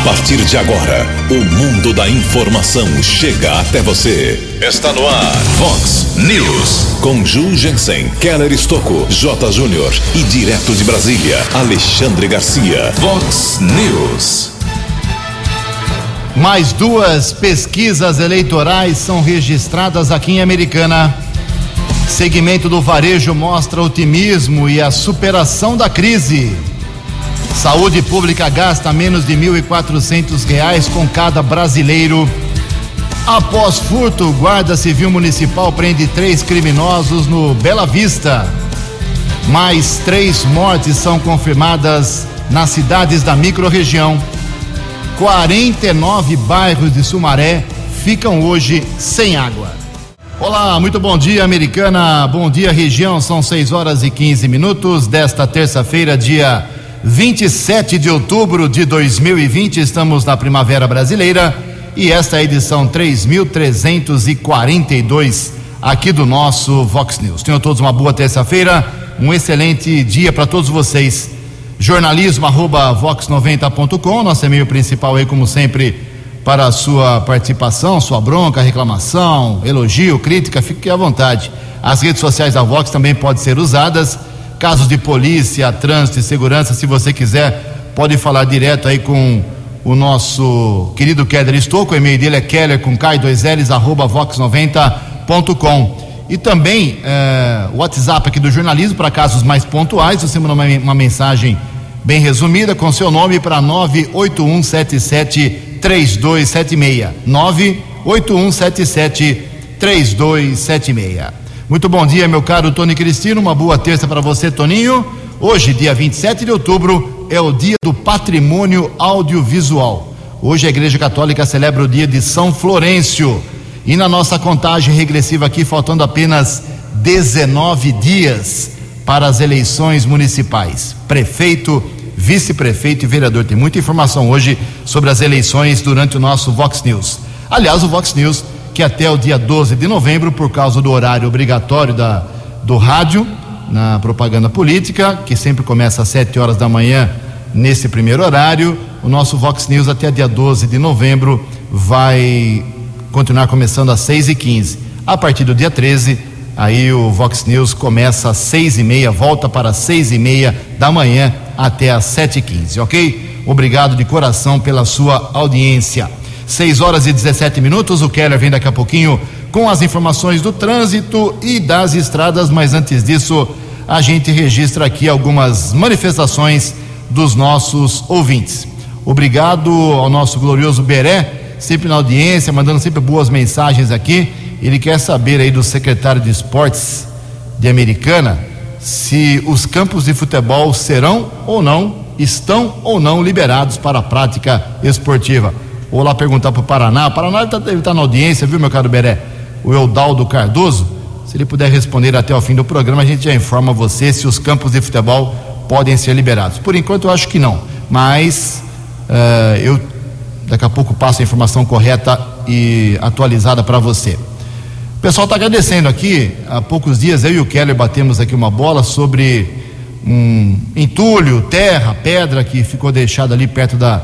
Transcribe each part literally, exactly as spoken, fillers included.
A partir de agora, o mundo da informação chega até você. Está no ar, Vox News. Com Ju Jensen, Keller Stocco, J. Júnior e direto de Brasília, Alexandre Garcia. Vox News. Mais duas pesquisas eleitorais são registradas aqui em Americana. Segmento do varejo mostra otimismo e a superação da crise. Saúde pública gasta menos de mil e quatrocentos reais com cada brasileiro. Após furto, Guarda Civil Municipal prende três criminosos no Bela Vista. Mais três mortes são confirmadas nas cidades da microrregião. quarenta e nove bairros de Sumaré ficam hoje sem água. Olá, muito bom dia, Americana. Bom dia, região. São seis horas e quinze minutos desta terça-feira, dia vinte e sete de outubro de dois mil e vinte, estamos na Primavera Brasileira e esta é a edição três mil trezentos e quarenta e dois aqui do nosso Vox News. Tenham todos uma boa terça-feira, um excelente dia para todos vocês. jornalismo arroba vox noventa ponto com, nosso e-mail principal aí, como sempre, para a sua participação, sua bronca, reclamação, elogio, crítica, fique à vontade. As redes sociais da Vox também podem ser usadas. Casos de polícia, trânsito e segurança, se você quiser, pode falar direto aí com o nosso querido Keller Stocco. O e-mail dele é keller com k e dois l's arroba vox noventa ponto com. E também é, o WhatsApp aqui do jornalismo para casos mais pontuais. Você manda uma, uma mensagem bem resumida com seu nome para nove oito um sete sete três dois sete seis. nove oito um sete sete três dois sete seis. Muito bom dia, meu caro Tony Cristino, uma boa terça para você, Toninho. Hoje, dia vinte e sete de outubro, é o Dia do Patrimônio Audiovisual. Hoje a Igreja Católica celebra o dia de São Florêncio. E na nossa contagem regressiva aqui, faltando apenas dezenove dias para as eleições municipais. Prefeito, vice-prefeito e vereador. Tem muita informação hoje sobre as eleições durante o nosso Vox News. Aliás, o Vox News, que até o dia doze de novembro, por causa do horário obrigatório da, do rádio, na propaganda política, que sempre começa às sete horas da manhã, nesse primeiro horário, o nosso Vox News até dia doze de novembro vai continuar começando às seis e quinze. A partir do dia treze, aí o Vox News começa às seis e meia, volta para seis e meia da manhã até às sete e quinze, ok? Obrigado de coração pela sua audiência. seis horas e dezessete minutos, o Keller vem daqui a pouquinho com as informações do trânsito e das estradas, mas antes disso a gente registra aqui algumas manifestações dos nossos ouvintes. Obrigado ao nosso glorioso Beré, sempre na audiência, mandando sempre boas mensagens aqui. Ele quer saber aí do secretário de Esportes de Americana se os campos de futebol serão ou não, estão ou não liberados para a prática esportiva. Vou lá perguntar para o Paraná. O Paraná deve estar na audiência, viu, meu caro Beré? O Eudaldo Cardoso, se ele puder responder até o fim do programa, a gente já informa você se os campos de futebol podem ser liberados. Por enquanto eu acho que não, mas uh, eu daqui a pouco passo a informação correta e atualizada para você. O pessoal está agradecendo aqui. Há poucos dias eu e o Keller batemos aqui uma bola sobre um entulho, terra, pedra que ficou deixada ali perto da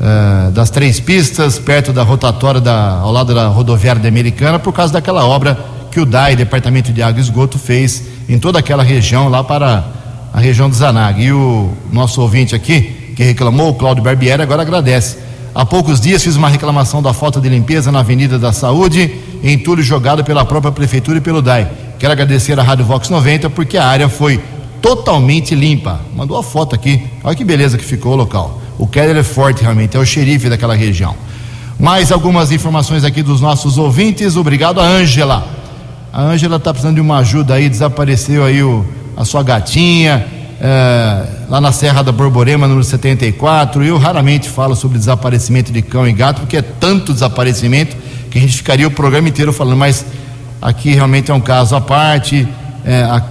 Uh, das três pistas, perto da rotatória da, ao lado da rodoviária da Americana, por causa daquela obra que o D A E, Departamento de Água e Esgoto, fez em toda aquela região lá para a região do Zanag. E o nosso ouvinte aqui, que reclamou, o Claudio Barbieri, agora agradece. Há poucos dias fiz uma reclamação da falta de limpeza na Avenida da Saúde, entulho jogado pela própria Prefeitura e pelo D A E. Quero agradecer à Rádio Vox noventa porque a área foi totalmente limpa. Mandou a foto aqui, olha que beleza que ficou o local. O Keller é forte realmente, é o xerife daquela região. Mais algumas informações aqui dos nossos ouvintes. Obrigado a Ângela. A Ângela está precisando de uma ajuda aí, desapareceu aí o, a sua gatinha, é, lá na Serra da Borborema, número setenta e quatro. Eu raramente falo sobre desaparecimento de cão e gato, porque é tanto desaparecimento que a gente ficaria o programa inteiro falando, mas aqui realmente é um caso à parte. É, a,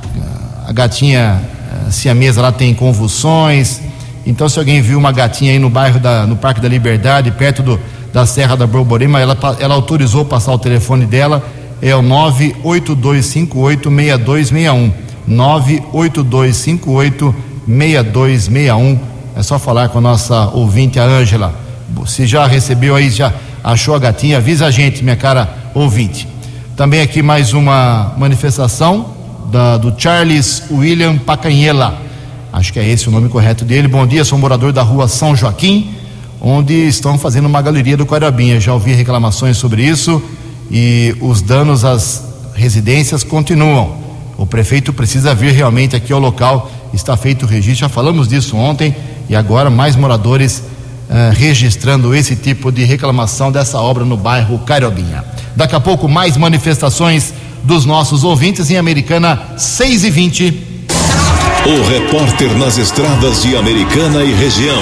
a gatinha a siamesa lá tem convulsões. Então, se alguém viu uma gatinha aí no bairro da, no Parque da Liberdade, perto do, da Serra da Borborema, ela, ela autorizou passar o telefone dela, é o nove oito dois cinco oito seis dois seis um. nove oito dois cinco oito seis dois seis um. É só falar com a nossa ouvinte, a Ângela. Se já recebeu aí, já achou a gatinha, avisa a gente, minha cara ouvinte. Também aqui mais uma manifestação da, do Charles William Pacanhela, acho que é esse o nome correto dele. Bom dia, sou morador da rua São Joaquim, onde estão fazendo uma galeria do Cariobinha. Já ouvi reclamações sobre isso e os danos às residências continuam. O prefeito precisa vir realmente aqui ao local, está feito o registro, já falamos disso ontem, e agora mais moradores Uh, registrando esse tipo de reclamação dessa obra no bairro Cariobinha. Daqui a pouco mais manifestações dos nossos ouvintes em Americana, seis e vinte. O repórter nas estradas de Americana e região,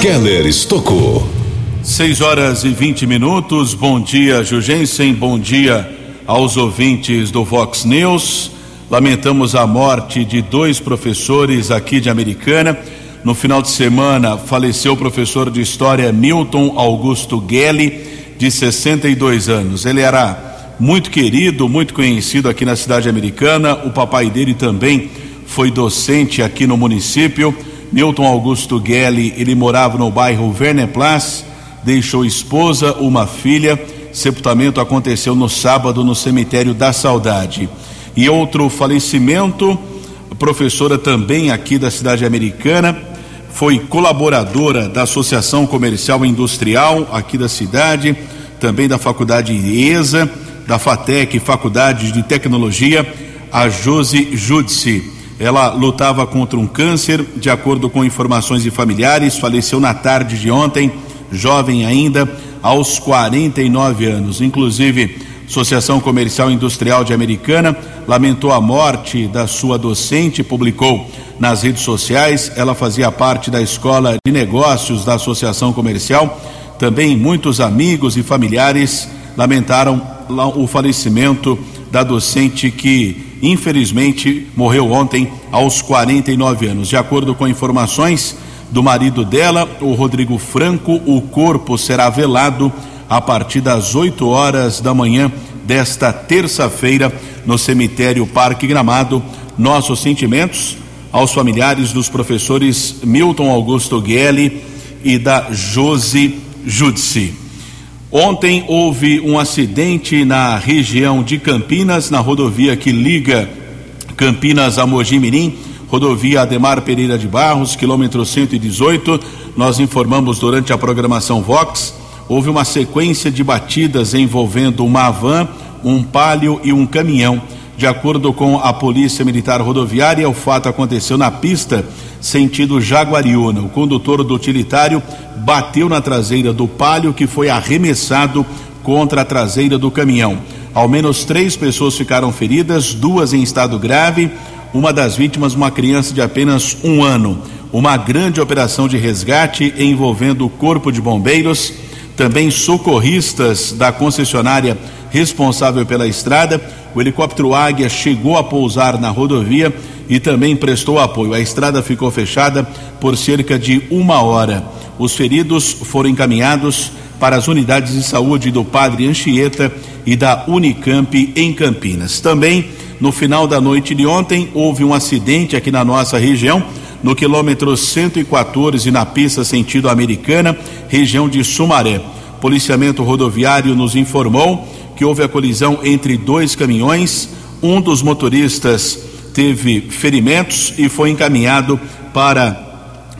Keller Stocco. seis horas e vinte minutos. Bom dia, Ju Jensen. Bom dia aos ouvintes do Vox News. Lamentamos a morte de dois professores aqui de Americana. No final de semana, faleceu o professor de história Milton Augusto Guelli, de sessenta e dois anos. Ele era muito querido, muito conhecido aqui na cidade americana. O papai dele também foi docente aqui no município. Milton Augusto Guelli, ele morava no bairro Verneplas, deixou esposa, uma filha. Sepultamento aconteceu no sábado no cemitério da Saudade. E outro falecimento, professora também aqui da cidade americana, foi colaboradora da Associação Comercial e Industrial aqui da cidade, também da Faculdade IESA, da FATEC, Faculdade de Tecnologia, a Josi Judici. Ela lutava contra um câncer, de acordo com informações de familiares, faleceu na tarde de ontem, jovem ainda, aos quarenta e nove anos. Inclusive, Associação Comercial e Industrial de Americana lamentou a morte da sua docente, publicou nas redes sociais. Ela fazia parte da Escola de Negócios da Associação Comercial. Também muitos amigos e familiares lamentaram o falecimento da docente que, infelizmente, morreu ontem aos quarenta e nove anos. De acordo com informações do marido dela, o Rodrigo Franco, o corpo será velado a partir das oito horas da manhã desta terça-feira no cemitério Parque Gramado. Nossos sentimentos aos familiares dos professores Milton Augusto Guelli e da Josi Judici. Ontem houve um acidente na região de Campinas, na rodovia que liga Campinas a Mojimirim, rodovia Ademar Pereira de Barros, quilômetro cento e dezoito. Nós informamos durante a programação Vox. Houve uma sequência de batidas envolvendo uma van, um palio e um caminhão. De acordo com a Polícia Militar Rodoviária, o fato aconteceu na pista sentido Jaguariúna. O condutor do utilitário bateu na traseira do palio, que foi arremessado contra a traseira do caminhão. Ao menos três pessoas ficaram feridas, duas em estado grave. Uma das vítimas, uma criança de apenas um ano. Uma grande operação de resgate envolvendo o Corpo de Bombeiros, também socorristas da concessionária responsável pela estrada. O helicóptero Águia chegou a pousar na rodovia e também prestou apoio. A estrada ficou fechada por cerca de uma hora. Os feridos foram encaminhados para as unidades de saúde do Padre Anchieta e da Unicamp em Campinas. Também, no final da noite de ontem, houve um acidente aqui na nossa região, no quilômetro cento e quatorze, na pista sentido Americana, região de Sumaré. Policiamento rodoviário nos informou que houve a colisão entre dois caminhões. Um dos motoristas teve ferimentos e foi encaminhado para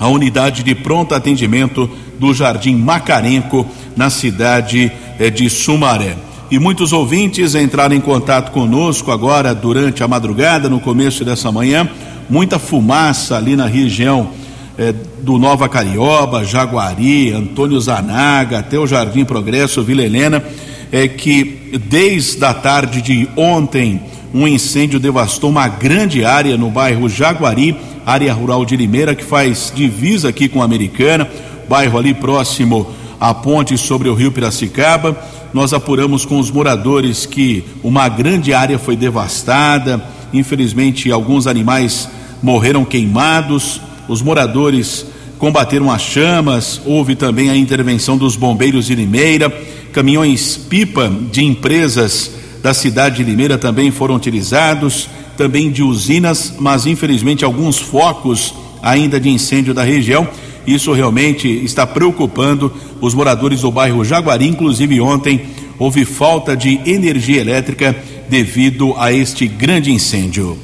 a unidade de pronto atendimento do Jardim Macarenco, na cidade de Sumaré. E muitos ouvintes entraram em contato conosco agora durante a madrugada, no começo dessa manhã. Muita fumaça ali na região eh, do Nova Carioba, Jaguari, Antônio Zanaga, até o Jardim Progresso, Vila Helena, é que desde a tarde de ontem um incêndio devastou uma grande área no bairro Jaguari, área rural de Limeira, que faz divisa aqui com a Americana, bairro ali próximo à ponte sobre o rio Piracicaba. Nós apuramos com os moradores que uma grande área foi devastada. Infelizmente, alguns animais morreram queimados, os moradores combateram as chamas, houve também a intervenção dos bombeiros de Limeira, caminhões-pipa de empresas da cidade de Limeira também foram utilizados, também de usinas, mas infelizmente alguns focos ainda de incêndio da região, Isso realmente está preocupando os moradores do bairro Jaguari. Inclusive ontem houve falta de energia elétrica devido a este grande incêndio.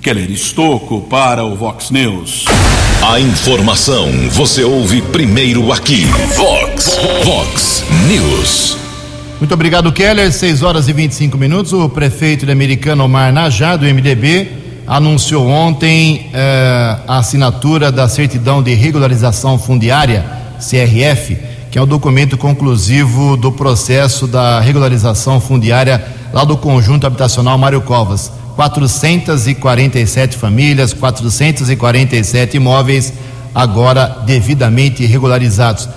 Keller Stocco para o Vox News. A informação você ouve primeiro aqui. Vox, Vox News. Muito obrigado, Keller. seis horas e vinte e cinco minutos. O prefeito de Americana, Omar Najar, do M D B, anunciou ontem eh, a assinatura da certidão de regularização fundiária, C R F, que é o documento conclusivo do processo da regularização fundiária lá do conjunto habitacional Mário Covas. quatrocentas e quarenta e sete famílias, quatrocentos e quarenta e sete imóveis agora devidamente regularizados.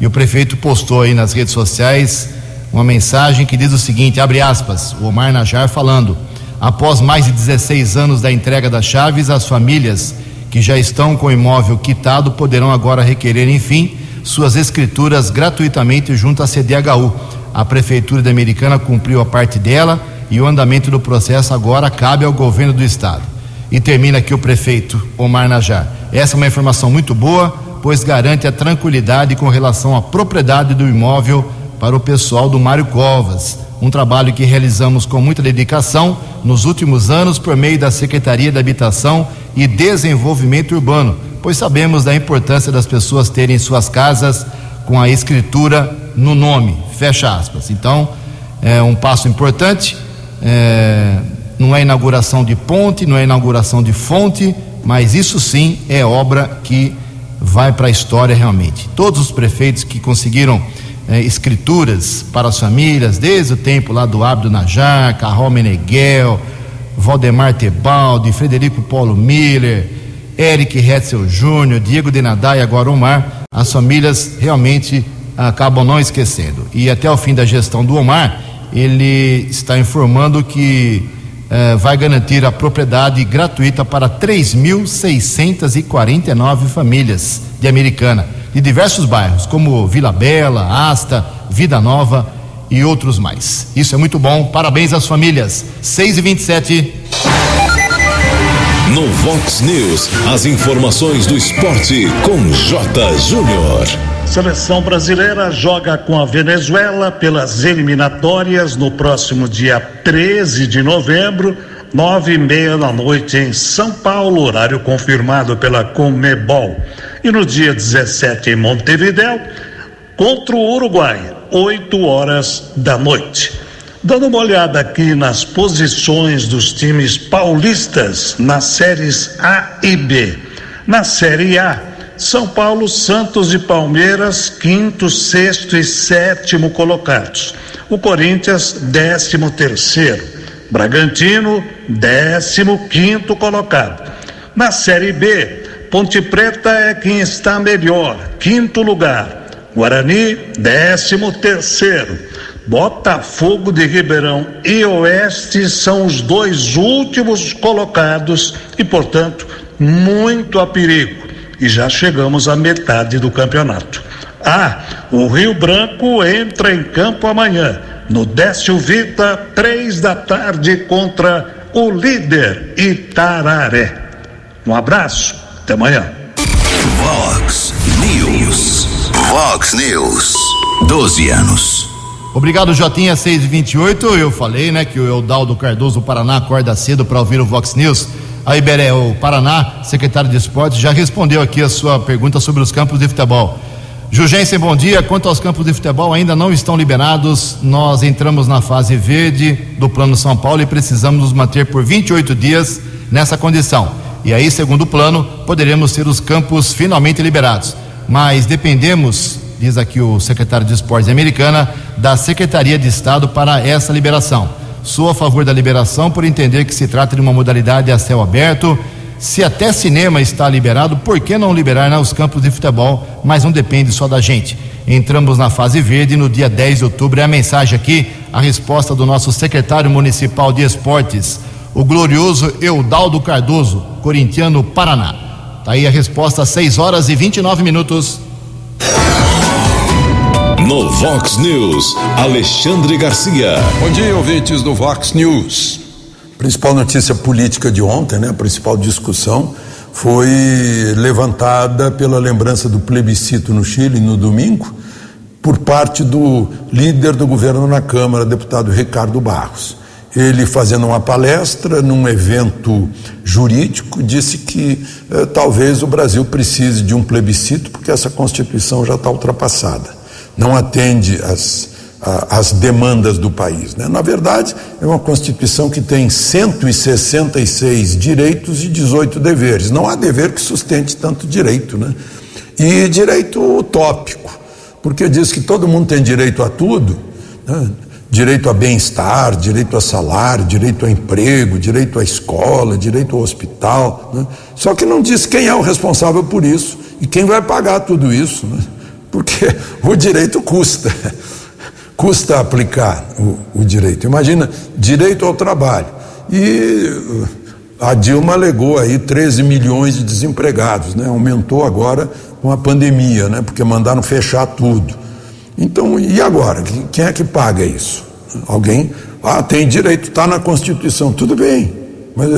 E o prefeito postou aí nas redes sociais uma mensagem que diz o seguinte, abre aspas, o Omar Najar falando: após mais de dezesseis anos da entrega das chaves, as famílias que já estão com o imóvel quitado poderão agora requerer, enfim, suas escrituras gratuitamente junto à C D H U. A Prefeitura da Americana cumpriu a parte dela e o andamento do processo agora cabe ao governo do estado. E termina aqui o prefeito Omar Najar. Essa é uma informação muito boa, pois garante a tranquilidade com relação à propriedade do imóvel para o pessoal do Mário Covas, um trabalho que realizamos com muita dedicação nos últimos anos por meio da Secretaria de Habitação e Desenvolvimento Urbano, pois sabemos da importância das pessoas terem suas casas com a escritura no nome, fecha aspas. Então, é um passo importante, é, não é inauguração de ponte, não é inauguração de fonte, mas isso sim é obra que vai para a história realmente. Todos os prefeitos que conseguiram É, escrituras para as famílias, desde o tempo lá do Abdo Najar, Carol Meneghel, Valdemar Tebaldi, Frederico Paulo Miller, Eric Hetzel Júnior, Diego Denadá e agora Omar, as famílias realmente acabam não esquecendo. E até o fim da gestão do Omar, ele está informando que é, vai garantir a propriedade gratuita para três mil seiscentas e quarenta e nove famílias de Americana, de diversos bairros, como Vila Bela, Asta, Vida Nova e outros mais. Isso é muito bom, parabéns às famílias. seis e vinte e sete. No Vox News, as informações do esporte com J. Júnior. Seleção brasileira joga com a Venezuela pelas eliminatórias no próximo dia treze de novembro, nove e meia da noite em São Paulo, horário confirmado pela Conmebol. E no dia dezessete em Montevidéu, contra o Uruguai, oito horas da noite. Dando uma olhada aqui nas posições dos times paulistas nas séries A e B. Na série A, São Paulo, Santos e Palmeiras, quinto, sexto e sétimo colocados. O Corinthians, décimo terceiro. Bragantino, décimo quinto colocado. Na Série B, Ponte Preta é quem está melhor, quinto lugar. Guarani, décimo terceiro. Botafogo de Ribeirão e Oeste são os dois últimos colocados e, portanto, muito a perigo. E já chegamos à metade do campeonato. Ah, o Rio Branco entra em campo amanhã, no Décio Vita, três da tarde, contra o líder Itararé. Um abraço, até amanhã. Vox News. Vox News. doze anos. Obrigado, Jotinha. seis e vinte e oito. Eu falei, né, que o Eudaldo Cardoso do Paraná acorda cedo para ouvir o Vox News. Aí, Beré, o Paraná, secretário de Esportes, já respondeu aqui a sua pergunta sobre os campos de futebol. Ju Jensen, bom dia. Quanto aos campos de futebol, ainda não estão liberados. Nós entramos na fase verde do Plano São Paulo e precisamos nos manter por vinte e oito dias nessa condição. E aí, segundo o plano, poderemos ter os campos finalmente liberados. Mas dependemos, diz aqui o secretário de Esportes Americana, da Secretaria de Estado para essa liberação. Sou a favor da liberação por entender que se trata de uma modalidade a céu aberto. Se até cinema está liberado, por que não liberar, né, os campos de futebol? Mas não depende só da gente. Entramos na fase verde no dia dez de outubro. É a mensagem aqui, a resposta do nosso secretário municipal de esportes, o glorioso Eudaldo Cardoso, corintiano, Paraná. Tá aí a resposta, seis horas e vinte e nove minutos. No Vox News, Alexandre Garcia. Bom dia, ouvintes do Vox News. Principal notícia política de ontem, né? A principal discussão foi levantada pela lembrança do plebiscito no Chile, no domingo, por parte do líder do governo na Câmara, deputado Ricardo Barros. Ele, fazendo uma palestra num evento jurídico, disse que eh, talvez o Brasil precise de um plebiscito, porque essa Constituição já está ultrapassada, não atende às as demandas do país, né? Na verdade, é uma Constituição que tem cento e sessenta e seis direitos e dezoito deveres. Não há dever que sustente tanto direito, né? E direito utópico, porque diz que todo mundo tem direito a tudo, né? Direito a bem-estar, direito a salário, direito a emprego, direito à escola, direito ao hospital, né? Só que não diz quem é o responsável por isso e quem vai pagar tudo isso, né? Porque o direito custa. Custa aplicar o, o direito. Imagina, direito ao trabalho. E a Dilma alegou aí treze milhões de desempregados, né? Aumentou agora com a pandemia, né? Porque mandaram fechar tudo. Então, e agora? Quem é que paga isso? Alguém? Ah, tem direito, está na Constituição. Tudo bem, mas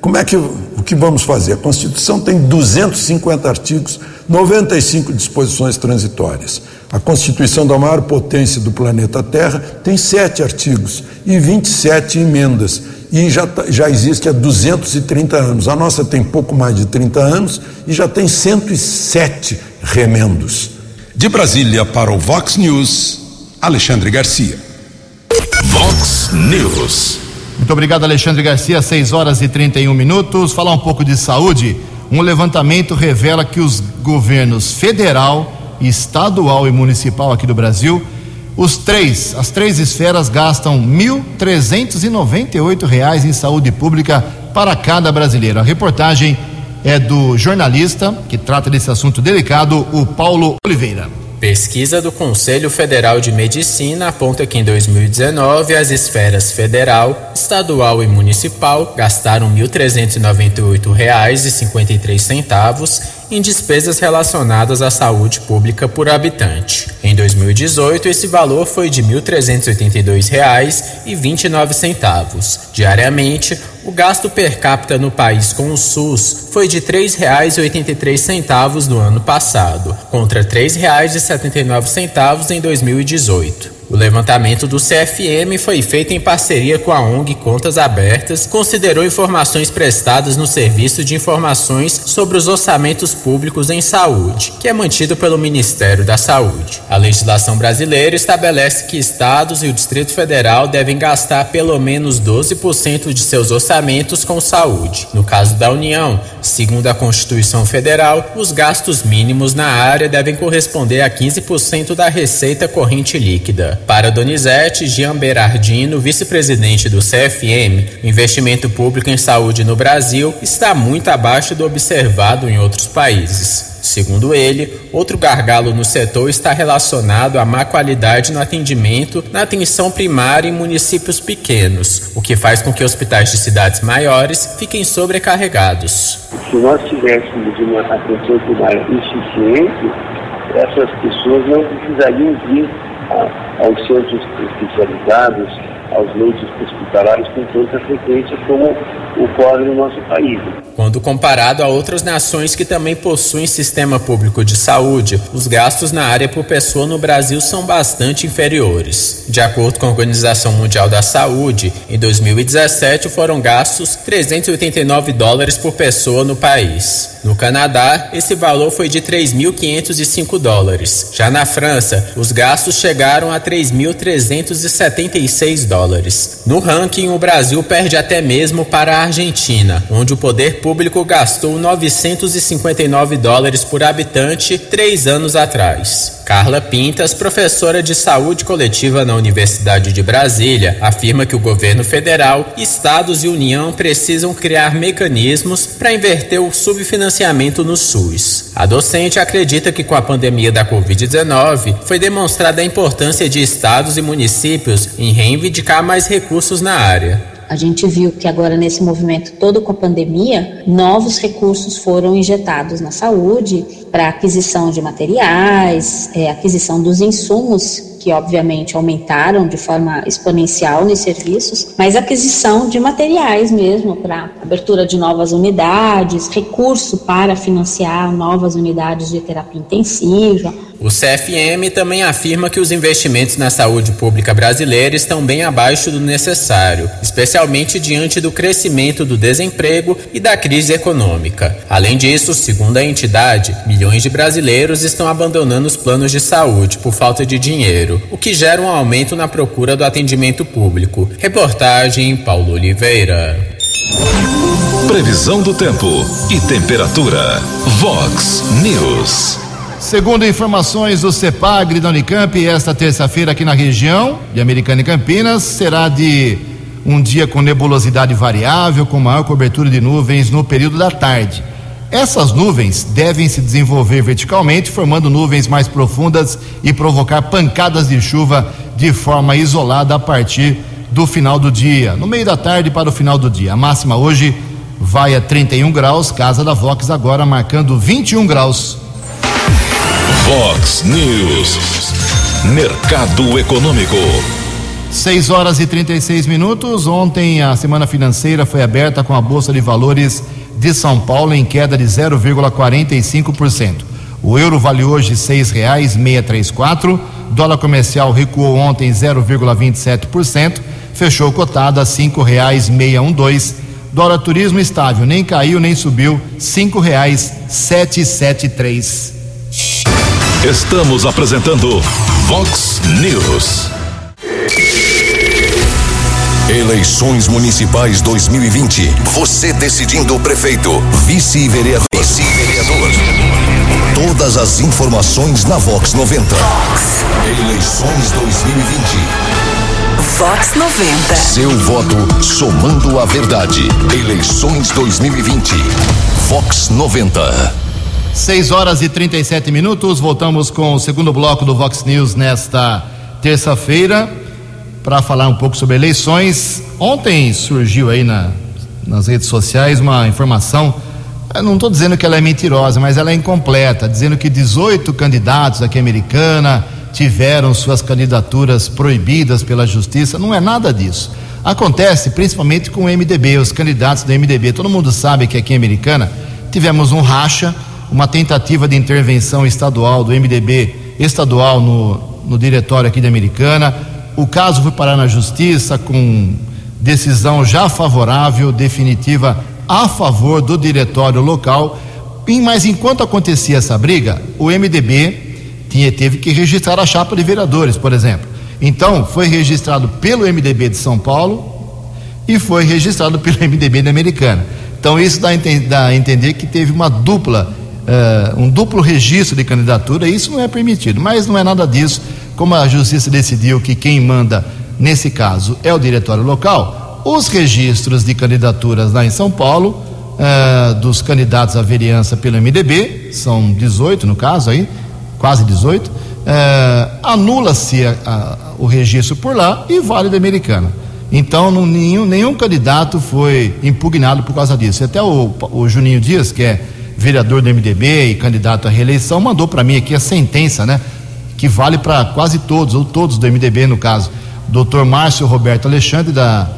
como é que, o que vamos fazer? A Constituição tem duzentos e cinquenta artigos, noventa e cinco disposições transitórias. A Constituição da maior potência do planeta Terra tem sete artigos e vinte e sete emendas, e já, já existe há duzentos e trinta anos. A nossa tem pouco mais de trinta anos e já tem cento e sete remendos. De Brasília para o Vox News, Alexandre Garcia. Vox News. Muito obrigado, Alexandre Garcia. seis horas e trinta e um minutos. Falar um pouco de saúde. Um levantamento revela que os governos federal, estadual e municipal aqui do Brasil, os três, as três esferas gastam mil trezentos e noventa e oito reais em saúde pública para cada brasileiro. A reportagem é do jornalista que trata desse assunto delicado, o Paulo Oliveira. Pesquisa do Conselho Federal de Medicina aponta que em dois mil e dezenove as esferas federal, estadual e municipal gastaram mil trezentos e noventa e oito reais e cinquenta e três centavos em despesas relacionadas à saúde pública por habitante. Em dois mil e dezoito, esse valor foi de mil trezentos e oitenta e dois reais e vinte e nove centavos. Diariamente, o gasto per capita no país com o SUS foi de três reais e oitenta e três centavos no ano passado, contra três reais e setenta e nove centavos em dois mil e dezoito. O levantamento do C F M foi feito em parceria com a ONG Contas Abertas, considerou informações prestadas no Serviço de Informações sobre os Orçamentos Públicos em Saúde, que é mantido pelo Ministério da Saúde. A legislação brasileira estabelece que estados e o Distrito Federal devem gastar pelo menos doze por cento de seus orçamentos com saúde. No caso da União, segundo a Constituição Federal, os gastos mínimos na área devem corresponder a quinze por cento da receita corrente líquida. Para Donizete Jean Berardino, vice-presidente do C F M, o investimento público em saúde no Brasil está muito abaixo do observado em outros países. Segundo ele, outro gargalo no setor está relacionado à má qualidade no atendimento na atenção primária em municípios pequenos, o que faz com que hospitais de cidades maiores fiquem sobrecarregados. Se nós tivéssemos uma atenção primária insuficiente, essas pessoas não precisariam vir aos centros especializados, aos leitos hospitalares com tanta frequência como ocorre no nosso país. Quando comparado a outras nações que também possuem sistema público de saúde, os gastos na área por pessoa no Brasil são bastante inferiores. De acordo com a Organização Mundial da Saúde, em dois mil e dezessete foram gastos trezentos e oitenta e nove dólares por pessoa no país. No Canadá, esse valor foi de três mil quinhentos e cinco dólares. Já na França, os gastos chegaram a três mil trezentos e setenta e seis dólares. No ranking, o Brasil perde até mesmo para a Argentina, onde o poder público gastou novecentos e cinquenta e nove dólares por habitante três anos atrás. Carla Pintas, professora de saúde coletiva na Universidade de Brasília, afirma que o governo federal, estados e União precisam criar mecanismos para inverter o subfinanciamento no SUS. A docente acredita que com a pandemia da covid dezenove foi demonstrada a importância de estados e municípios em reivindicar mais recursos na área. A gente viu que agora nesse movimento todo com a pandemia, novos recursos foram injetados na saúde para aquisição de materiais, é, aquisição dos insumos, que obviamente aumentaram de forma exponencial nos serviços, mas aquisição de materiais mesmo para abertura de novas unidades, recurso para financiar novas unidades de terapia intensiva. O C F M também afirma que os investimentos na saúde pública brasileira estão bem abaixo do necessário, especialmente diante do crescimento do desemprego e da crise econômica. Além disso, segundo a entidade, milhões de brasileiros estão abandonando os planos de saúde por falta de dinheiro, o que gera um aumento na procura do atendimento público. Reportagem Paulo Oliveira. Previsão do tempo e temperatura. Vox News. Segundo informações do CEPAGRE da Unicamp, esta terça-feira aqui na região de Americana e Campinas será de um dia com nebulosidade variável, com maior cobertura de nuvens no período da tarde. Essas nuvens devem se desenvolver verticalmente, formando nuvens mais profundas e provocar pancadas de chuva de forma isolada a partir do final do dia, no meio da tarde para o final do dia. A máxima hoje vai a trinta e um graus, casa da Vox agora marcando vinte e um graus. Vox News, mercado econômico. seis horas e trinta e seis minutos. Ontem a semana financeira foi aberta com a Bolsa de Valores de São Paulo em queda de zero vírgula quarenta e cinco por cento. O euro vale hoje seis reais e meia trinta e quatro. Dólar comercial recuou ontem zero vírgula vinte e sete por cento. Fechou cotada a cinco reais e meia doze. Dólar turismo estável, nem caiu nem subiu, cinco reais e setecentos e setenta e três. Estamos apresentando Vox News. Eleições municipais dois mil e vinte. Você decidindo o prefeito, vice-vereador. Vice-vereador. Todas as informações na Vox noventa. Vox. Eleições dois mil e vinte. Vox noventa. Seu voto somando a verdade. Eleições dois mil e vinte. Vox noventa. seis horas e trinta e sete minutos, voltamos com o segundo bloco do Vox News nesta terça-feira para falar um pouco sobre eleições. Ontem surgiu aí na, nas redes sociais uma informação, eu não estou dizendo que ela é mentirosa, mas ela é incompleta, dizendo que dezoito candidatos aqui em Americana tiveram suas candidaturas proibidas pela justiça. Não é nada disso. Acontece principalmente com o M D B, os candidatos do M D B. Todo mundo sabe que aqui em Americana tivemos um racha, uma tentativa de intervenção estadual do M D B estadual no, no diretório aqui de Americana. O caso foi parar na justiça com decisão já favorável, definitiva, a favor do diretório local. Mas enquanto acontecia essa briga, o M D B tinha, teve que registrar a chapa de vereadores, por exemplo. Então, foi registrado pelo M D B de São Paulo e foi registrado pelo M D B de Americana. Então, isso dá a entender que teve uma dupla Uh, um duplo registro de candidatura. Isso não é permitido, mas não é nada disso. Como a justiça decidiu que quem manda nesse caso é o diretório local, os registros de candidaturas lá em São Paulo uh, dos candidatos à vereança pelo M D B, são dezoito no caso aí, quase dezoito, uh, anula-se a, a, o registro por lá e vale da Americana. Então não, nenhum, nenhum candidato foi impugnado por causa disso. Até o, o Juninho Dias, que é vereador do M D B e candidato à reeleição, mandou para mim aqui a sentença, né? Que vale para quase todos, ou todos do M D B no caso. doutor Márcio Roberto Alexandre, da,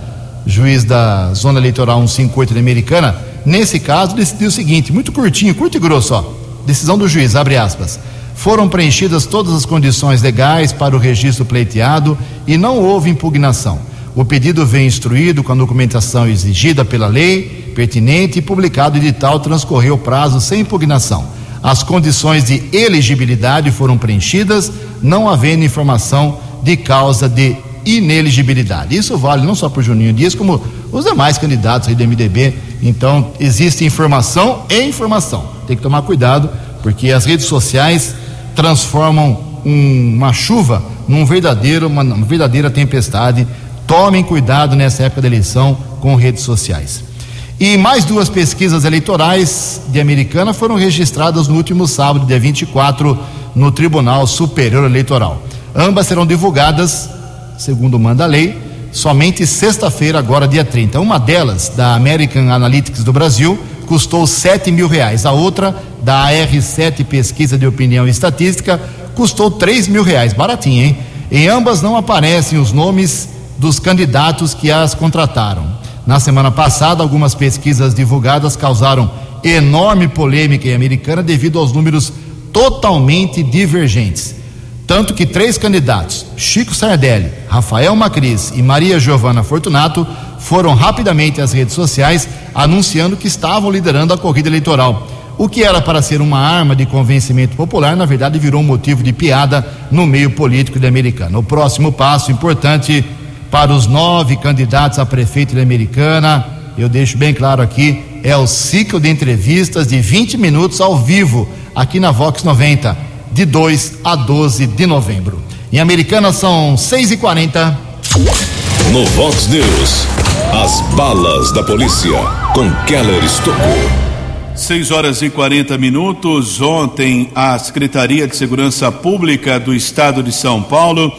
juiz da Zona Eleitoral cento e cinquenta e oito da Americana, nesse caso decidiu o seguinte, muito curtinho, curto e grosso, ó. Decisão do juiz, abre aspas. Foram preenchidas todas as condições legais para o registro pleiteado e não houve impugnação. O pedido vem instruído com a documentação exigida pela lei pertinente e publicado edital, transcorreu o prazo sem impugnação. As condições de elegibilidade foram preenchidas, não havendo informação de causa de ineligibilidade. Isso vale não só para o Juninho Dias, como os demais candidatos aí do M D B. Então, existe informação e informação. Tem que tomar cuidado, porque as redes sociais transformam um, uma chuva num verdadeiro, uma, uma verdadeira tempestade. Tomem cuidado nessa época da eleição com redes sociais. E mais duas pesquisas eleitorais de Americana foram registradas no último sábado, dia vinte e quatro, no Tribunal Superior Eleitoral. Ambas serão divulgadas, segundo manda a lei, somente sexta-feira, agora dia trinta. Uma delas, da American Analytics do Brasil, custou sete mil reais. A outra, da A R sete Pesquisa de Opinião e Estatística, custou três mil reais. Baratinho, hein? Em ambas não aparecem os nomes dos candidatos que as contrataram. Na semana passada, algumas pesquisas divulgadas causaram enorme polêmica em Americana devido aos números totalmente divergentes. Tanto que três candidatos, Chico Sardelli, Rafael Macris e Maria Giovanna Fortunato, foram rapidamente às redes sociais anunciando que estavam liderando a corrida eleitoral. O que era para ser uma arma de convencimento popular, na verdade, virou um motivo de piada no meio político de Americana. O próximo passo importante para os nove candidatos a prefeito de Americana, eu deixo bem claro aqui, é o ciclo de entrevistas de vinte minutos ao vivo, aqui na Vox noventa, de dois a doze de novembro. Em Americana são seis e quarenta. No Vox News, as balas da polícia, com Keller Stocco. seis horas e quarenta minutos. Ontem, a Secretaria de Segurança Pública do Estado de São Paulo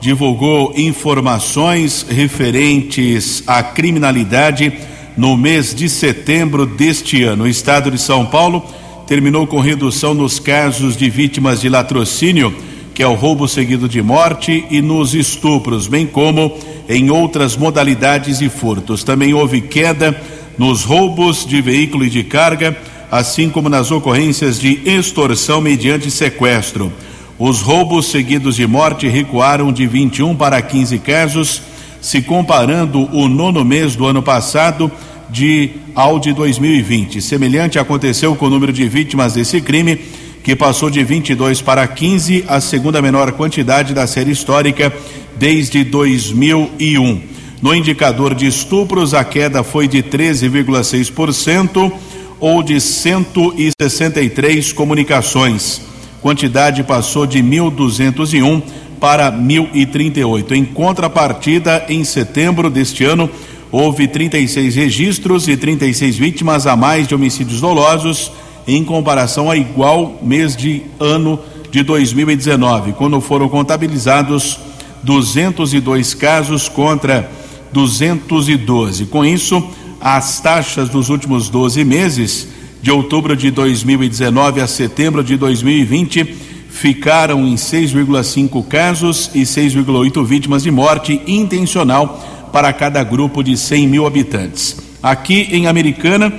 divulgou informações referentes à criminalidade no mês de setembro deste ano. O Estado de São Paulo terminou com redução nos casos de vítimas de latrocínio, que é o roubo seguido de morte, e nos estupros, bem como em outras modalidades e furtos. Também houve queda nos roubos de veículo e de carga, assim como nas ocorrências de extorsão mediante sequestro. Os roubos seguidos de morte recuaram de vinte e um para quinze casos, se comparando o nono mês do ano passado de, ao de dois mil e vinte. Semelhante aconteceu com o número de vítimas desse crime, que passou de vinte e dois para quinze, a segunda menor quantidade da série histórica desde dois mil e um. No indicador de estupros, a queda foi de treze vírgula seis por cento ou de cento e sessenta e três comunicações. Quantidade passou de mil duzentos e um para mil e trinta e oito. Em contrapartida, em setembro deste ano, houve trinta e seis registros e trinta e seis vítimas a mais de homicídios dolosos em comparação a igual mês de ano de dois mil e dezenove, quando foram contabilizados duzentos e dois casos contra duzentos e doze. Com isso, as taxas dos últimos doze meses, de outubro de dois mil e dezenove a setembro de dois mil e vinte, ficaram em seis vírgula cinco casos e seis vírgula oito vítimas de morte intencional para cada grupo de cem mil habitantes. Aqui em Americana,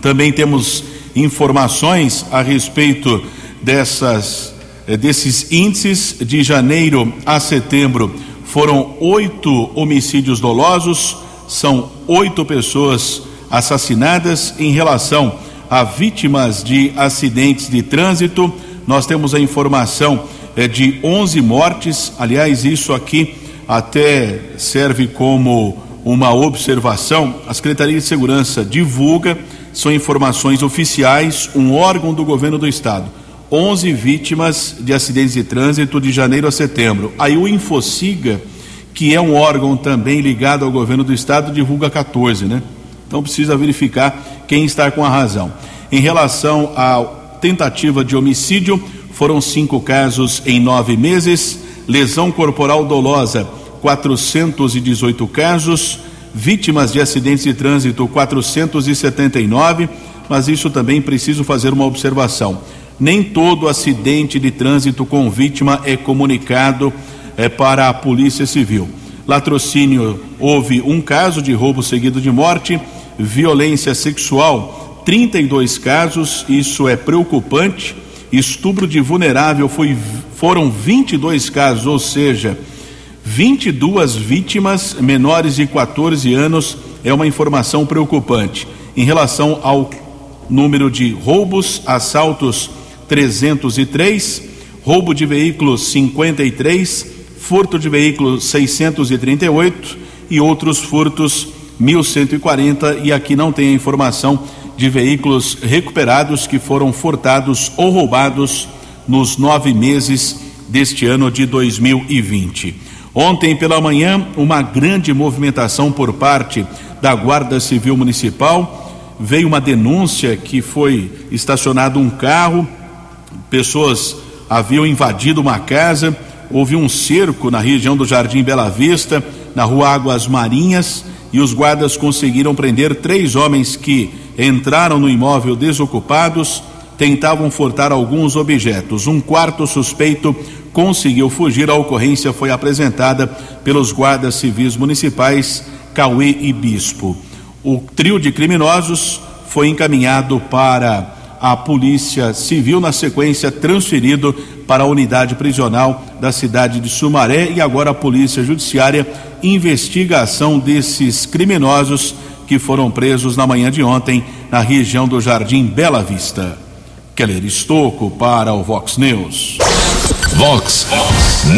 também temos informações a respeito dessas, desses índices. De janeiro a setembro, foram oito homicídios dolosos, são oito pessoas assassinadas. Em relação a vítimas de acidentes de trânsito, nós temos a informação é, de onze mortes. Aliás, isso aqui até serve como uma observação. A Secretaria de Segurança divulga, são informações oficiais, um órgão do governo do estado, onze vítimas de acidentes de trânsito de janeiro a setembro. Aí o Infociga, que é um órgão também ligado ao governo do estado, divulga quatorze, né? Então precisa verificar quem está com a razão. Em relação à tentativa de homicídio, foram cinco casos em nove meses. Lesão corporal dolosa, quatrocentos e dezoito casos. Vítimas de acidentes de trânsito, quatrocentos e setenta e nove. Mas isso também preciso fazer uma observação. Nem todo acidente de trânsito com vítima é comunicado é, para a Polícia Civil. Latrocínio, houve um caso de roubo seguido de morte. Violência sexual, trinta e dois casos, isso é preocupante. Estupro de vulnerável, foi, foram vinte e dois casos, ou seja, vinte e duas vítimas menores de quatorze anos, é uma informação preocupante. Em relação ao número de roubos, assaltos, trezentos e três, roubo de veículos, cinquenta e três, furto de veículos, seiscentos e trinta e oito e outros furtos, mil cento e quarenta. E aqui não tem a informação de veículos recuperados que foram furtados ou roubados nos nove meses deste ano de dois mil e vinte. Ontem pela manhã, uma grande movimentação por parte da Guarda Civil Municipal. Veio uma denúncia que foi estacionado um carro, pessoas haviam invadido uma casa, houve um cerco na região do Jardim Bela Vista, na rua Águas Marinhas, e os guardas conseguiram prender três homens que entraram no imóvel desocupados, tentavam furtar alguns objetos. Um quarto suspeito conseguiu fugir. A ocorrência foi apresentada pelos guardas civis municipais Cauê e Bispo. O trio de criminosos foi encaminhado para a Polícia Civil, na sequência transferido para a unidade prisional da cidade de Sumaré, e agora a Polícia Judiciária investiga a ação desses criminosos que foram presos na manhã de ontem na região do Jardim Bela Vista. Keller Stocco para o Vox News. Vox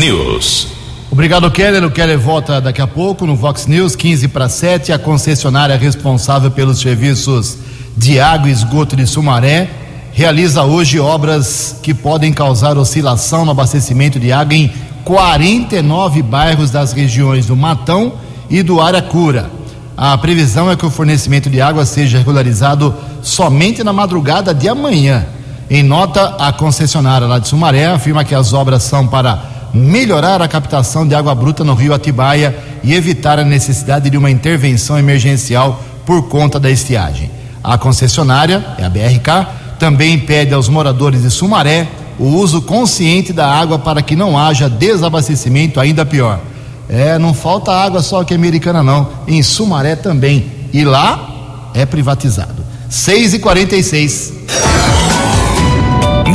News. Obrigado, Keller. O Keller volta daqui a pouco no Vox News, quinze para sete. A concessionária responsável pelos serviços de água e esgoto de Sumaré realiza hoje obras que podem causar oscilação no abastecimento de água em quarenta e nove bairros das regiões do Matão e do Aracura. A previsão é que o fornecimento de água seja regularizado somente na madrugada de amanhã. Em nota, a concessionária lá de Sumaré afirma que as obras são para melhorar a captação de água bruta no rio Atibaia e evitar a necessidade de uma intervenção emergencial por conta da estiagem. A concessionária, é a B R K, também pede aos moradores de Sumaré o uso consciente da água para que não haja desabastecimento ainda pior. É, não falta água só aqui em Americana não, em Sumaré também, e lá é privatizado. seis e quarenta e seis.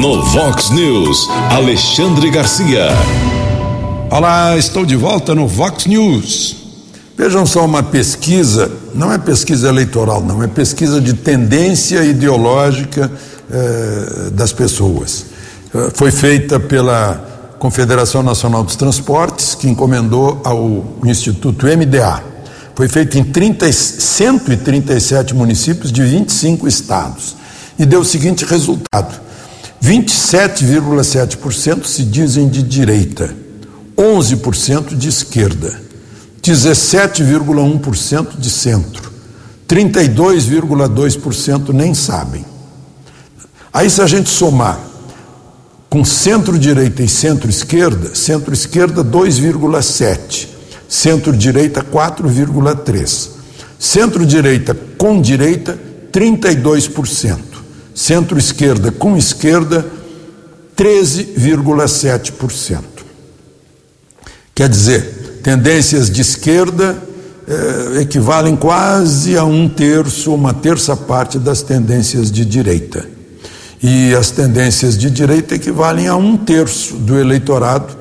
No Vox News, Alexandre Garcia. Olá, estou de volta no Vox News. Vejam só, uma pesquisa, não é pesquisa eleitoral, não, é pesquisa de tendência ideológica eh, das pessoas. Foi feita pela Confederação Nacional dos Transportes, que encomendou ao Instituto M D A. Foi feita em cento e trinta e sete municípios de vinte e cinco estados. E deu o seguinte resultado: vinte e sete vírgula sete por cento se dizem de direita, onze por cento de esquerda, dezessete vírgula um por cento de centro, trinta e dois vírgula dois por cento nem sabem. Aí, se a gente somar com centro-direita e centro-esquerda, centro-esquerda dois vírgula sete por cento, centro-direita quatro vírgula três por cento, centro-direita com direita trinta e dois por cento, centro-esquerda com esquerda treze vírgula sete por cento. Quer dizer, tendências de esquerda eh, equivalem quase a um terço, uma terça parte das tendências de direita. E as tendências de direita equivalem a um terço do eleitorado,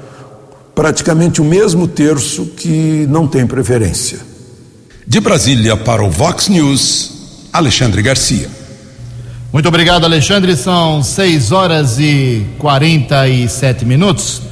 praticamente o mesmo terço que não tem preferência. De Brasília para o Vox News, Alexandre Garcia. Muito obrigado, Alexandre. São seis horas e quarenta e sete minutos.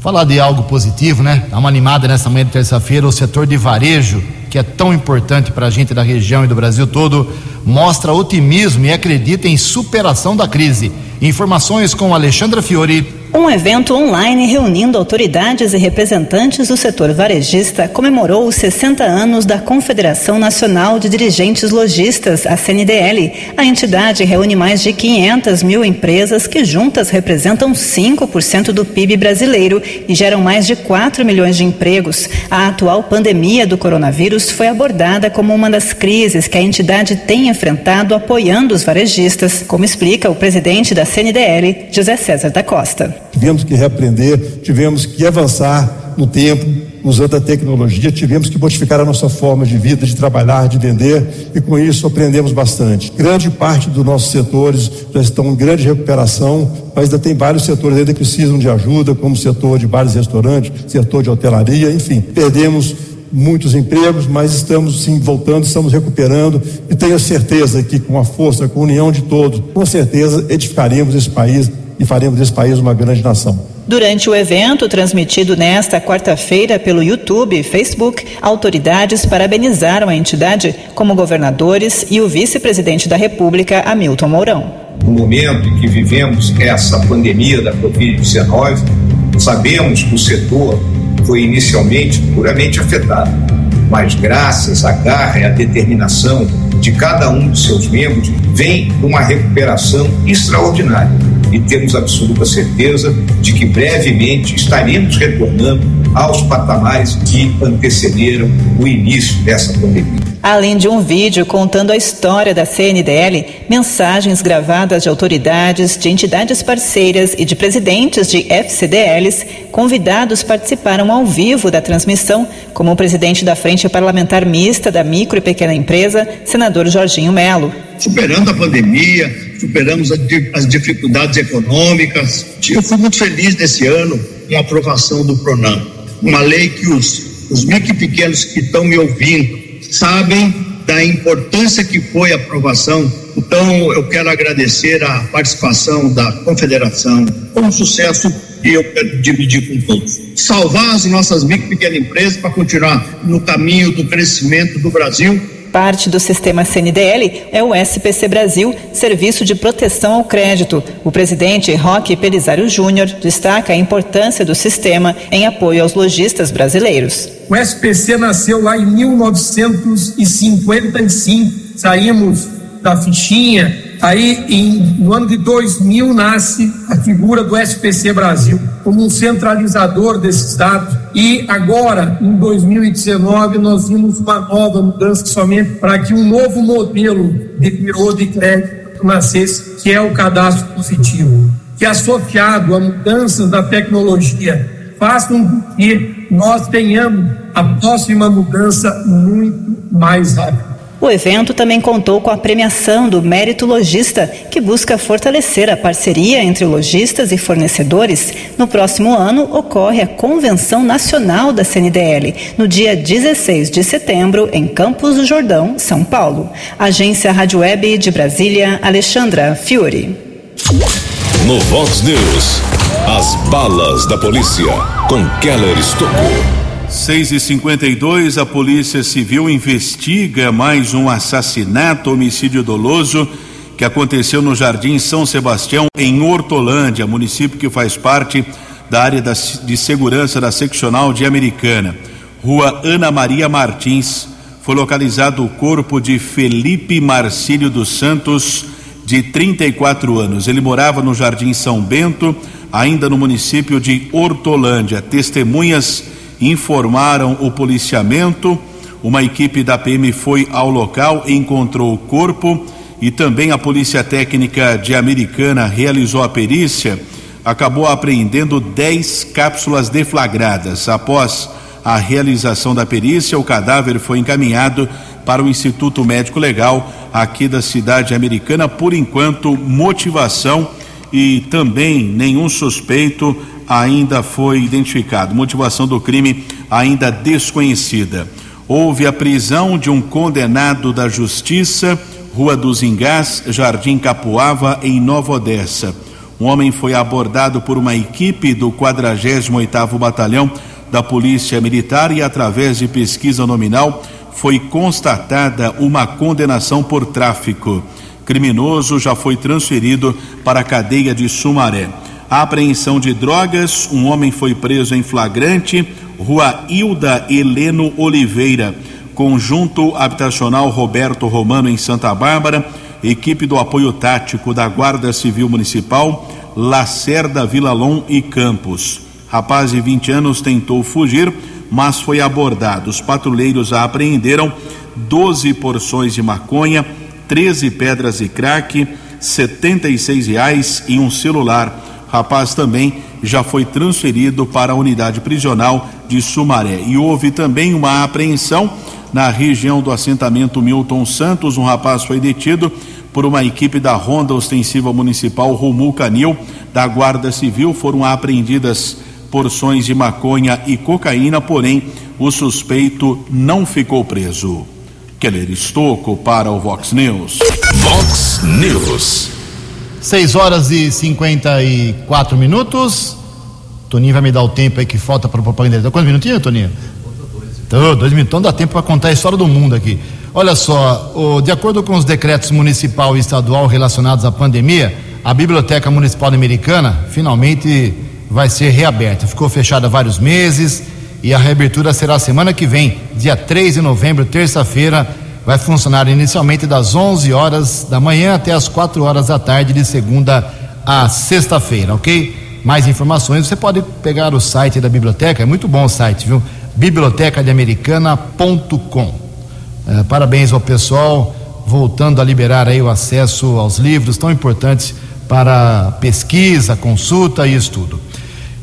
Falar de algo positivo, né? Dá uma animada nessa manhã de terça-feira. O setor de varejo, que é tão importante para a gente da região e do Brasil todo, mostra otimismo e acredita em superação da crise. Informações com Alexandra Fiori. Um evento online reunindo autoridades e representantes do setor varejista comemorou os sessenta anos da Confederação Nacional de Dirigentes Lojistas, a C N D L. A entidade reúne mais de quinhentas mil empresas que juntas representam cinco por cento do P I B brasileiro e geram mais de quatro milhões de empregos. A atual pandemia do coronavírus foi abordada como uma das crises que a entidade tem enfrentado apoiando os varejistas, como explica o presidente da C N D L, José César da Costa. Tivemos que reaprender, tivemos que avançar no tempo, usando a tecnologia, tivemos que modificar a nossa forma de vida, de trabalhar, de vender, e com isso aprendemos bastante. Grande parte dos nossos setores já estão em grande recuperação, mas ainda tem vários setores ainda que precisam de ajuda, como o setor de bares e restaurantes, setor de hotelaria, enfim. Perdemos muitos empregos, mas estamos sim voltando, estamos recuperando, e tenho certeza que com a força, com a união de todos, com certeza edificaremos esse país e faremos desse país uma grande nação. Durante o evento, transmitido nesta quarta-feira pelo YouTube e Facebook, autoridades parabenizaram a entidade, como governadores e o vice-presidente da República, Hamilton Mourão. No momento em que vivemos essa pandemia da covid dezenove, sabemos que o setor foi inicialmente puramente afetado, mas graças à garra e à determinação de cada um de seus membros, vem uma recuperação extraordinária. e temos absoluta certeza de que brevemente estaremos retornando aos patamares que antecederam o início dessa pandemia. Além de um vídeo contando a história da C N D L, mensagens gravadas de autoridades, de entidades parceiras e de presidentes de F C D Ls, convidados participaram ao vivo da transmissão, como o presidente da Frente Parlamentar Mista da Micro e Pequena Empresa, senador Jorginho Melo. Superando a pandemia, superamos as dificuldades econômicas. Eu fui muito feliz nesse ano com a aprovação do Pronam, uma lei que os, os micro e pequenos que estão me ouvindo sabem da importância que foi a aprovação. Então, eu quero agradecer a participação da Confederação. Foi um sucesso e eu quero dividir com todos. Salvar as nossas micro e pequenas empresas para continuar no caminho do crescimento do Brasil. Parte do sistema C N D L é o S P C Brasil, Serviço de Proteção ao Crédito. O presidente Roque Pelizário Júnior destaca a importância do sistema em apoio aos lojistas brasileiros. O S P C nasceu lá em mil novecentos e cinquenta e cinco, saímos da fichinha, aí em, no ano de dois mil nasce a figura do S P C Brasil como um centralizador desses dados. E agora, em dois mil e dezenove, nós vimos uma nova mudança somente para que um novo modelo de birô de crédito nascesse, que é o cadastro positivo, que associado a mudanças da tecnologia, faça com que nós tenhamos a próxima mudança muito mais rápida. O evento também contou com a premiação do Mérito Lojista, que busca fortalecer a parceria entre lojistas e fornecedores. No próximo ano, ocorre a Convenção Nacional da C N D L, no dia dezesseis de setembro, em Campos do Jordão, São Paulo. Agência Rádio Web de Brasília, Alexandra Fiori. No Vox News, as balas da polícia, com Keller Stocco. seis e cinquenta e dois, a Polícia Civil investiga mais um assassinato, homicídio doloso, que aconteceu no Jardim São Sebastião, em Hortolândia, município que faz parte da área da, de segurança da seccional de Americana. Rua Ana Maria Martins, foi localizado o corpo de Felipe Marcílio dos Santos, de trinta e quatro anos. Ele morava no Jardim São Bento, ainda no município de Hortolândia. Testemunhas informaram o policiamento, uma equipe da P M foi ao local, encontrou o corpo e também a Polícia Técnica de Americana realizou a perícia, acabou apreendendo dez cápsulas deflagradas. Após a realização da perícia, o cadáver foi encaminhado para o Instituto Médico Legal aqui da cidade americana. Por enquanto, motivação e também nenhum suspeito ainda foi identificado. Motivação do crime ainda desconhecida. Houve a prisão de um condenado da Justiça, Rua dos Engás, Jardim Capuava, em Nova Odessa. Um homem foi abordado por uma equipe do quadragésimo oitavo Batalhão da Polícia Militar e, através de pesquisa nominal, foi constatada uma condenação por tráfico. Criminoso já foi transferido para a cadeia de Sumaré. A apreensão de drogas, um homem foi preso em flagrante, Rua Hilda Heleno Oliveira, Conjunto Habitacional Roberto Romano, em Santa Bárbara, equipe do apoio tático da Guarda Civil Municipal, Lacerda, Vilalon e Campos. Rapaz de vinte anos tentou fugir, mas foi abordado. Os patrulheiros a apreenderam doze porções de maconha, treze pedras de crack, setenta e seis reais e um celular. Rapaz também já foi transferido para a unidade prisional de Sumaré. E houve também uma apreensão na região do assentamento Milton Santos. Um rapaz foi detido por uma equipe da Ronda Ostensiva Municipal Romul Canil, da Guarda Civil. Foram apreendidas porções de maconha e cocaína, porém o suspeito não ficou preso. Keller Stocco para o Vox News. Vox News. seis horas e cinquenta e quatro minutos. Toninho vai me dar o tempo aí que falta para a propaganda. Quantos minutinhos, Toninho? Então, dois minutos. Então dá tempo para contar a história do mundo aqui. Olha só, o, de acordo com os decretos municipal e estadual relacionados à pandemia, a Biblioteca Municipal Americana finalmente vai ser reaberta. Ficou fechada há vários meses e a reabertura será semana que vem, dia três de novembro, terça-feira. Vai funcionar inicialmente das onze horas da manhã até as quatro horas da tarde, de segunda à sexta-feira, ok? Mais informações, você pode pegar o site da biblioteca, é muito bom o site, viu? biblioteca de americana ponto com. É, parabéns ao pessoal, voltando a liberar aí o acesso aos livros tão importantes para pesquisa, consulta e estudo.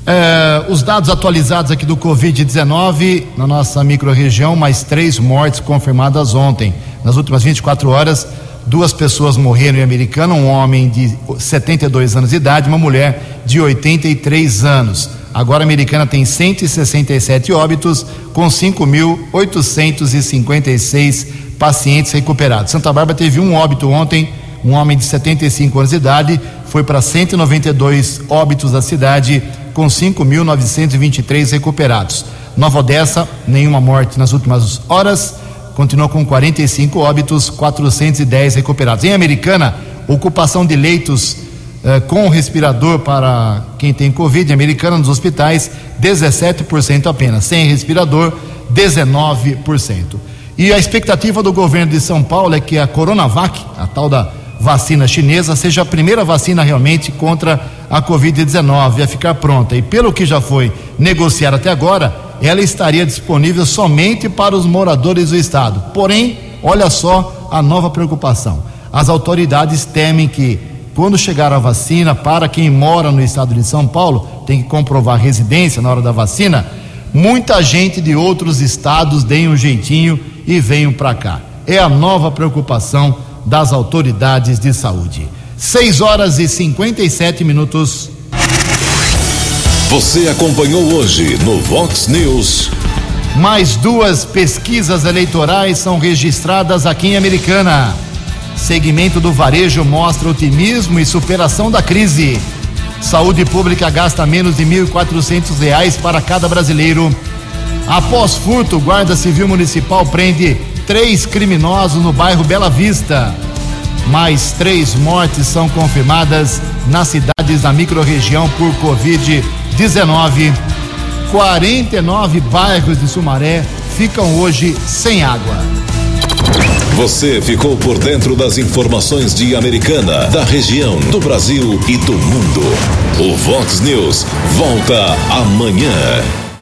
É, os dados atualizados aqui do covid dezenove na nossa microrregião, mais três mortes confirmadas ontem. Nas últimas vinte e quatro horas, duas pessoas morreram em Americana, um homem de setenta e dois anos de idade, uma mulher de oitenta e três anos. Agora a Americana tem cento e sessenta e sete óbitos, com cinco mil oitocentos e cinquenta e seis pacientes recuperados. Santa Bárbara teve um óbito ontem, um homem de setenta e cinco anos de idade, foi para cento e noventa e dois óbitos da cidade, com cinco mil novecentos e vinte e três recuperados. Nova Odessa, nenhuma morte nas últimas horas, continuou com quarenta e cinco óbitos, quatrocentos e dez recuperados. Em Americana, ocupação de leitos eh, com respirador para quem tem Covid, Americana nos hospitais, dezessete por cento apenas, sem respirador, dezenove por cento. E a expectativa do governo de São Paulo é que a Coronavac, a tal da vacina chinesa, seja a primeira vacina realmente contra a covid dezenove a ficar pronta, e pelo que já foi negociado até agora, ela estaria disponível somente para os moradores do estado. Porém, olha só a nova preocupação. As autoridades temem que, quando chegar a vacina, para quem mora no estado de São Paulo, tem que comprovar residência na hora da vacina, muita gente de outros estados deem um jeitinho e venham para cá. É a nova preocupação das autoridades de saúde. seis horas e cinquenta e sete minutos. Você acompanhou hoje no Vox News. Mais duas pesquisas eleitorais são registradas aqui em Americana. Segmento do varejo mostra otimismo e superação da crise. Saúde pública gasta menos de mil e quatrocentos reais para cada brasileiro. Após furto, Guarda Civil Municipal prende três criminosos no bairro Bela Vista. Mais três mortes são confirmadas nas cidades da microrregião por covid dezenove. quarenta e nove bairros de Sumaré ficam hoje sem água. Você ficou por dentro das informações de Americana, da região, do Brasil e do mundo. O Vox News volta amanhã.